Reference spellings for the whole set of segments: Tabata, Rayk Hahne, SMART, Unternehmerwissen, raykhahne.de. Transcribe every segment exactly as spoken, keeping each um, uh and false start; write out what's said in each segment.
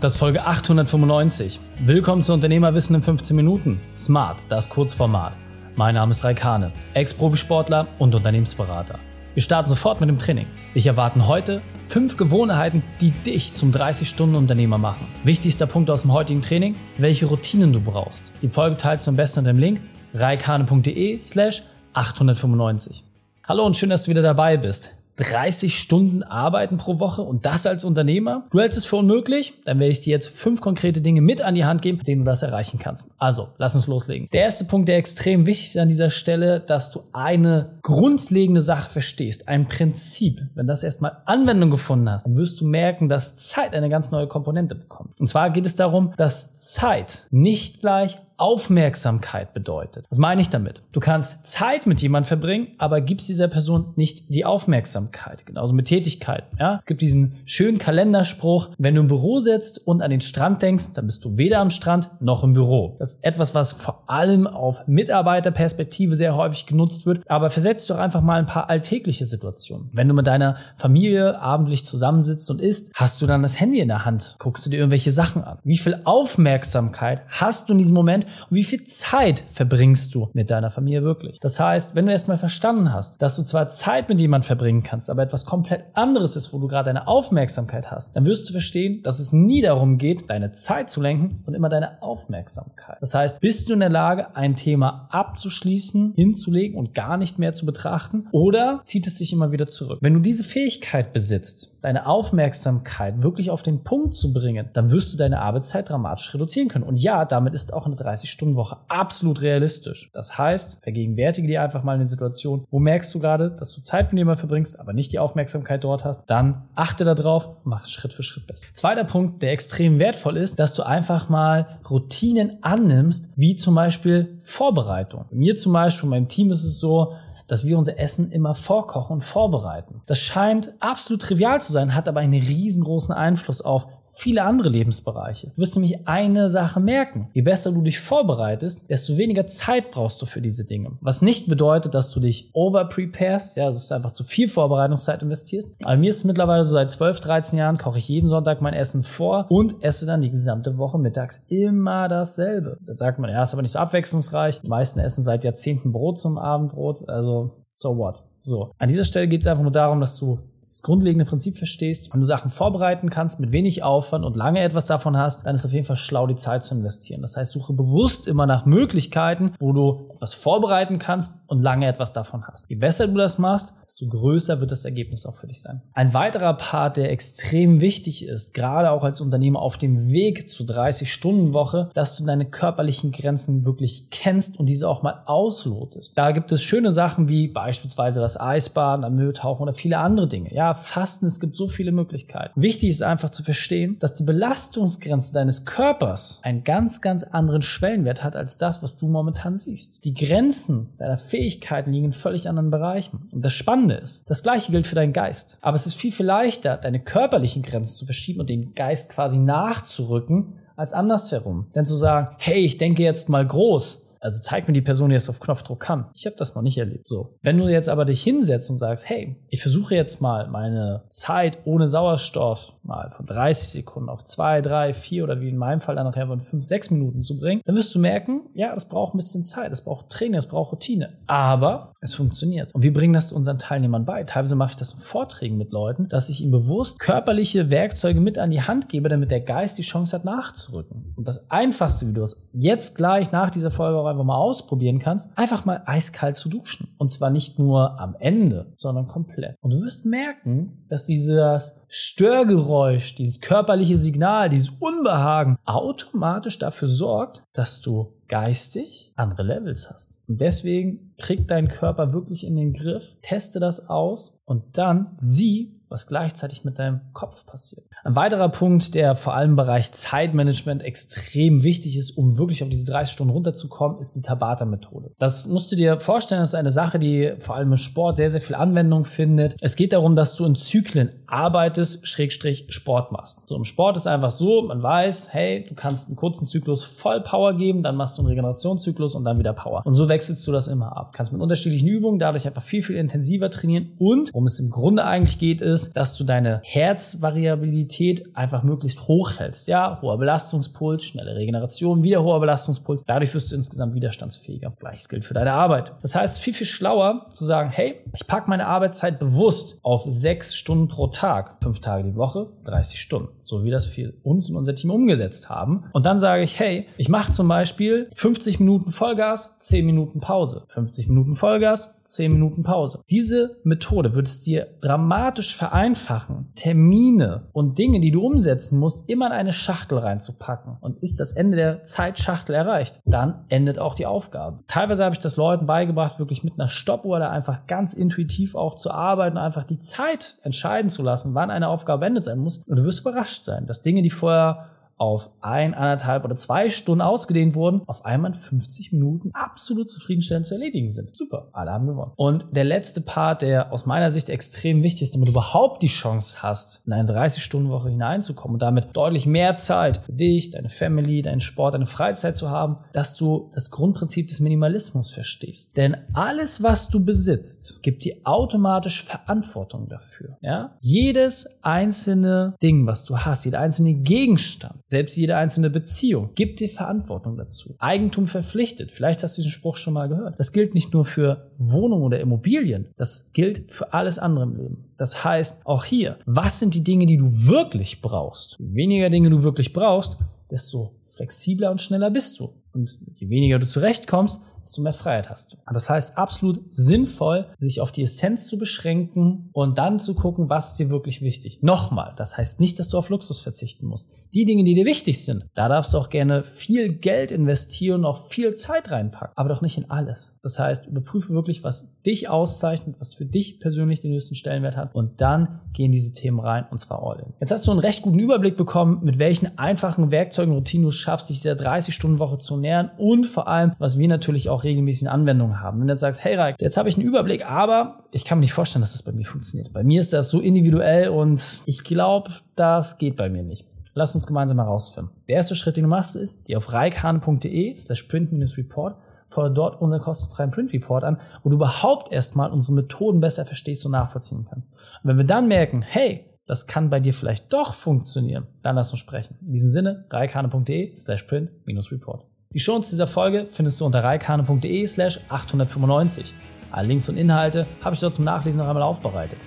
Das ist Folge achthundertfünfundneunzig. Willkommen zu Unternehmerwissen in fünfzehn Minuten. SMART, das Kurzformat. Mein Name ist Rayk Hahne, Ex-Profisportler und Unternehmensberater. Wir starten sofort mit dem Training. Dich erwarten heute fünf Gewohnheiten, die dich zum dreißig-Stunden-Unternehmer machen. Wichtigster Punkt aus dem heutigen Training, welche Routinen du brauchst. Die Folge teilst du am besten unter dem Link raykhahne punkt de slash achthundertfünfundneunzig. Hallo und schön, dass du wieder dabei bist. dreißig Stunden arbeiten pro Woche und das als Unternehmer? Du hältst es für unmöglich? Dann werde ich dir jetzt fünf konkrete Dinge mit an die Hand geben, mit denen du das erreichen kannst. Also, lass uns loslegen. Der erste Punkt, der extrem wichtig ist an dieser Stelle, dass du eine grundlegende Sache verstehst, ein Prinzip. Wenn das erstmal Anwendung gefunden hast, dann wirst du merken, dass Zeit eine ganz neue Komponente bekommt. Und zwar geht es darum, dass Zeit nicht gleich Aufmerksamkeit bedeutet. Was meine ich damit? Du kannst Zeit mit jemandem verbringen, aber gibst dieser Person nicht die Aufmerksamkeit. Genauso mit Tätigkeit. Ja? Es gibt diesen schönen Kalenderspruch, wenn du im Büro sitzt und an den Strand denkst, dann bist du weder am Strand noch im Büro. Das ist etwas, was vor allem auf Mitarbeiterperspektive sehr häufig genutzt wird, aber versetz doch einfach mal ein paar alltägliche Situationen. Wenn du mit deiner Familie abendlich zusammensitzt und isst, hast du dann das Handy in der Hand, guckst du dir irgendwelche Sachen an. Wie viel Aufmerksamkeit hast du in diesem Moment? Und wie viel Zeit verbringst du mit deiner Familie wirklich? Das heißt, wenn du erstmal verstanden hast, dass du zwar Zeit mit jemandem verbringen kannst, aber etwas komplett anderes ist, wo du gerade deine Aufmerksamkeit hast, dann wirst du verstehen, dass es nie darum geht, deine Zeit zu lenken und immer deine Aufmerksamkeit. Das heißt, bist du in der Lage, ein Thema abzuschließen, hinzulegen und gar nicht mehr zu betrachten, oder zieht es dich immer wieder zurück? Wenn du diese Fähigkeit besitzt, deine Aufmerksamkeit wirklich auf den Punkt zu bringen, dann wirst du deine Arbeitszeit dramatisch reduzieren können. Und ja, damit ist auch eine dreißig-Stunden-Woche absolut realistisch. Das heißt, vergegenwärtige dir einfach mal eine Situation, wo merkst du gerade, dass du Zeit mit jemandem verbringst, aber nicht die Aufmerksamkeit dort hast, dann achte darauf, mach es Schritt für Schritt besser. Zweiter Punkt, der extrem wertvoll ist, dass du einfach mal Routinen annimmst, wie zum Beispiel Vorbereitung. Bei mir zum Beispiel, in meinem Team ist es so, dass wir unser Essen immer vorkochen und vorbereiten. Das scheint absolut trivial zu sein, hat aber einen riesengroßen Einfluss auf viele andere Lebensbereiche. Du wirst nämlich eine Sache merken. Je besser du dich vorbereitest, desto weniger Zeit brauchst du für diese Dinge. Was nicht bedeutet, dass du dich overpreparest, ja, dass du einfach zu viel Vorbereitungszeit investierst. Aber mir ist es mittlerweile so, seit zwölf, dreizehn Jahren koche ich jeden Sonntag mein Essen vor und esse dann die gesamte Woche mittags immer dasselbe. Dann sagt man, ja, ist aber nicht so abwechslungsreich. Die meisten essen seit Jahrzehnten Brot zum Abendbrot, also so what. So. An dieser Stelle geht es einfach nur darum, dass du das grundlegende Prinzip verstehst und du Sachen vorbereiten kannst mit wenig Aufwand und lange etwas davon hast, dann ist auf jeden Fall schlau, die Zeit zu investieren. Das heißt, suche bewusst immer nach Möglichkeiten, wo du etwas vorbereiten kannst und lange etwas davon hast. Je besser du das machst, desto größer wird das Ergebnis auch für dich sein. Ein weiterer Part, der extrem wichtig ist, gerade auch als Unternehmer auf dem Weg zur dreißig-Stunden-Woche, dass du deine körperlichen Grenzen wirklich kennst und diese auch mal auslotest. Da gibt es schöne Sachen wie beispielsweise das Eisbaden, am Mülltauchen oder viele andere Dinge. Ja, Fasten, es gibt so viele Möglichkeiten. Wichtig ist einfach zu verstehen, dass die Belastungsgrenze deines Körpers einen ganz, ganz anderen Schwellenwert hat als das, was du momentan siehst. Die Grenzen deiner Fähigkeiten liegen in völlig anderen Bereichen. Und das Spannende ist, das Gleiche gilt für deinen Geist. Aber es ist viel, viel leichter, deine körperlichen Grenzen zu verschieben und den Geist quasi nachzurücken, als andersherum. Denn zu sagen, hey, ich denke jetzt mal groß. Also zeig mir die Person, die es auf Knopfdruck kann. Ich habe das noch nicht erlebt. So, wenn du jetzt aber dich hinsetzt und sagst, hey, ich versuche jetzt mal meine Zeit ohne Sauerstoff mal von dreißig Sekunden auf zwei, drei, vier oder wie in meinem Fall dann nachher von fünf, sechs Minuten zu bringen, dann wirst du merken, ja, das braucht ein bisschen Zeit, das braucht Training, das braucht Routine. Aber es funktioniert. Und wir bringen das unseren Teilnehmern bei. Teilweise mache ich das in Vorträgen mit Leuten, dass ich ihnen bewusst körperliche Werkzeuge mit an die Hand gebe, damit der Geist die Chance hat, nachzurücken. Und das Einfachste, wie du das jetzt gleich nach dieser Folge einfach mal ausprobieren kannst, einfach mal eiskalt zu duschen. Und zwar nicht nur am Ende, sondern komplett. Und du wirst merken, dass dieses Störgeräusch, dieses körperliche Signal, dieses Unbehagen automatisch dafür sorgt, dass du geistig andere Levels hast. Und deswegen krieg deinen Körper wirklich in den Griff, teste das aus und dann sieh, was gleichzeitig mit deinem Kopf passiert. Ein weiterer Punkt, der vor allem im Bereich Zeitmanagement extrem wichtig ist, um wirklich auf diese dreißig Stunden runterzukommen, ist die Tabata-Methode. Das musst du dir vorstellen, das ist eine Sache, die vor allem im Sport sehr, sehr viel Anwendung findet. Es geht darum, dass du in Zyklen arbeitest, Schrägstrich Sport machst. So im Sport ist einfach so, man weiß, hey, du kannst einen kurzen Zyklus voll Power geben, dann machst du einen Regenerationszyklus und dann wieder Power. Und so wechselst du das immer ab. Kannst mit unterschiedlichen Übungen dadurch einfach viel, viel intensiver trainieren und worum es im Grunde eigentlich geht, ist, ist, dass du deine Herzvariabilität einfach möglichst hoch hältst. Ja, hoher Belastungspuls, schnelle Regeneration, wieder hoher Belastungspuls. Dadurch wirst du insgesamt widerstandsfähiger. Gleiches gilt für deine Arbeit. Das heißt, viel, viel schlauer zu sagen, hey, ich packe meine Arbeitszeit bewusst auf sechs Stunden pro Tag, fünf Tage die Woche, dreißig Stunden. So wie das wir uns und unser Team umgesetzt haben. Und dann sage ich, hey, ich mache zum Beispiel fünfzig Minuten Vollgas, zehn Minuten Pause. fünfzig Minuten Vollgas, zehn Minuten Pause. Diese Methode wird es dir dramatisch vereinfachen, Termine und Dinge, die du umsetzen musst, immer in eine Schachtel reinzupacken. Und ist das Ende der Zeitschachtel erreicht, dann endet auch die Aufgabe. Teilweise habe ich das Leuten beigebracht, wirklich mit einer Stoppuhr da einfach ganz intuitiv auch zu arbeiten, einfach die Zeit entscheiden zu lassen, wann eine Aufgabe beendet sein muss. Und du wirst überrascht sein, dass Dinge, die vorher auf ein, anderthalb oder zwei Stunden ausgedehnt wurden, auf einmal fünfzig Minuten absolut zufriedenstellend zu erledigen sind. Super, alle haben gewonnen. Und der letzte Part, der aus meiner Sicht extrem wichtig ist, damit du überhaupt die Chance hast, in eine dreißig-Stunden-Woche hineinzukommen und damit deutlich mehr Zeit für dich, deine Family, deinen Sport, deine Freizeit zu haben, dass du das Grundprinzip des Minimalismus verstehst. Denn alles, was du besitzt, gibt dir automatisch Verantwortung dafür. Ja? Jedes einzelne Ding, was du hast, jeder einzelne Gegenstand, selbst jede einzelne Beziehung gibt dir Verantwortung dazu. Eigentum verpflichtet. Vielleicht hast du diesen Spruch schon mal gehört. Das gilt nicht nur für Wohnungen oder Immobilien. Das gilt für alles andere im Leben. Das heißt, auch hier, was sind die Dinge, die du wirklich brauchst? Je weniger Dinge du wirklich brauchst, desto flexibler und schneller bist du. Und je weniger du zurechtkommst, desto mehr Freiheit hast du. Das heißt, absolut sinnvoll, sich auf die Essenz zu beschränken und dann zu gucken, was ist dir wirklich wichtig. Nochmal, das heißt nicht, dass du auf Luxus verzichten musst. Die Dinge, die dir wichtig sind, da darfst du auch gerne viel Geld investieren und auch viel Zeit reinpacken, aber doch nicht in alles. Das heißt, überprüfe wirklich, was dich auszeichnet, was für dich persönlich den höchsten Stellenwert hat und dann gehen diese Themen rein und zwar all in. Jetzt hast du einen recht guten Überblick bekommen, mit welchen einfachen Werkzeugen und Routinen du es schaffst, dich dieser dreißig-Stunden-Woche zu nähern und vor allem, was wir natürlich auch regelmäßigen Anwendungen haben. Wenn du jetzt sagst, hey Rayk, jetzt habe ich einen Überblick, aber ich kann mir nicht vorstellen, dass das bei mir funktioniert. Bei mir ist das so individuell und ich glaube, das geht bei mir nicht. Lass uns gemeinsam herausfinden. Der erste Schritt, den du machst, ist, geh auf raykhahne.de slash print-report, fordere dort unseren kostenfreien Print-Report an, wo du überhaupt erstmal unsere Methoden besser verstehst und nachvollziehen kannst. Und wenn wir dann merken, hey, das kann bei dir vielleicht doch funktionieren, dann lass uns sprechen. In diesem Sinne, raykhahne.de slash print-report. Die Shownotes dieser Folge findest du unter raykhahne.de slash achthundertfünfundneunzig. Alle Links und Inhalte habe ich dort zum Nachlesen noch einmal aufbereitet.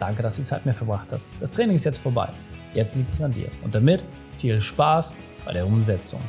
Danke, dass du die Zeit mit mir verbracht hast. Das Training ist jetzt vorbei. Jetzt liegt es an dir. Und damit viel Spaß bei der Umsetzung.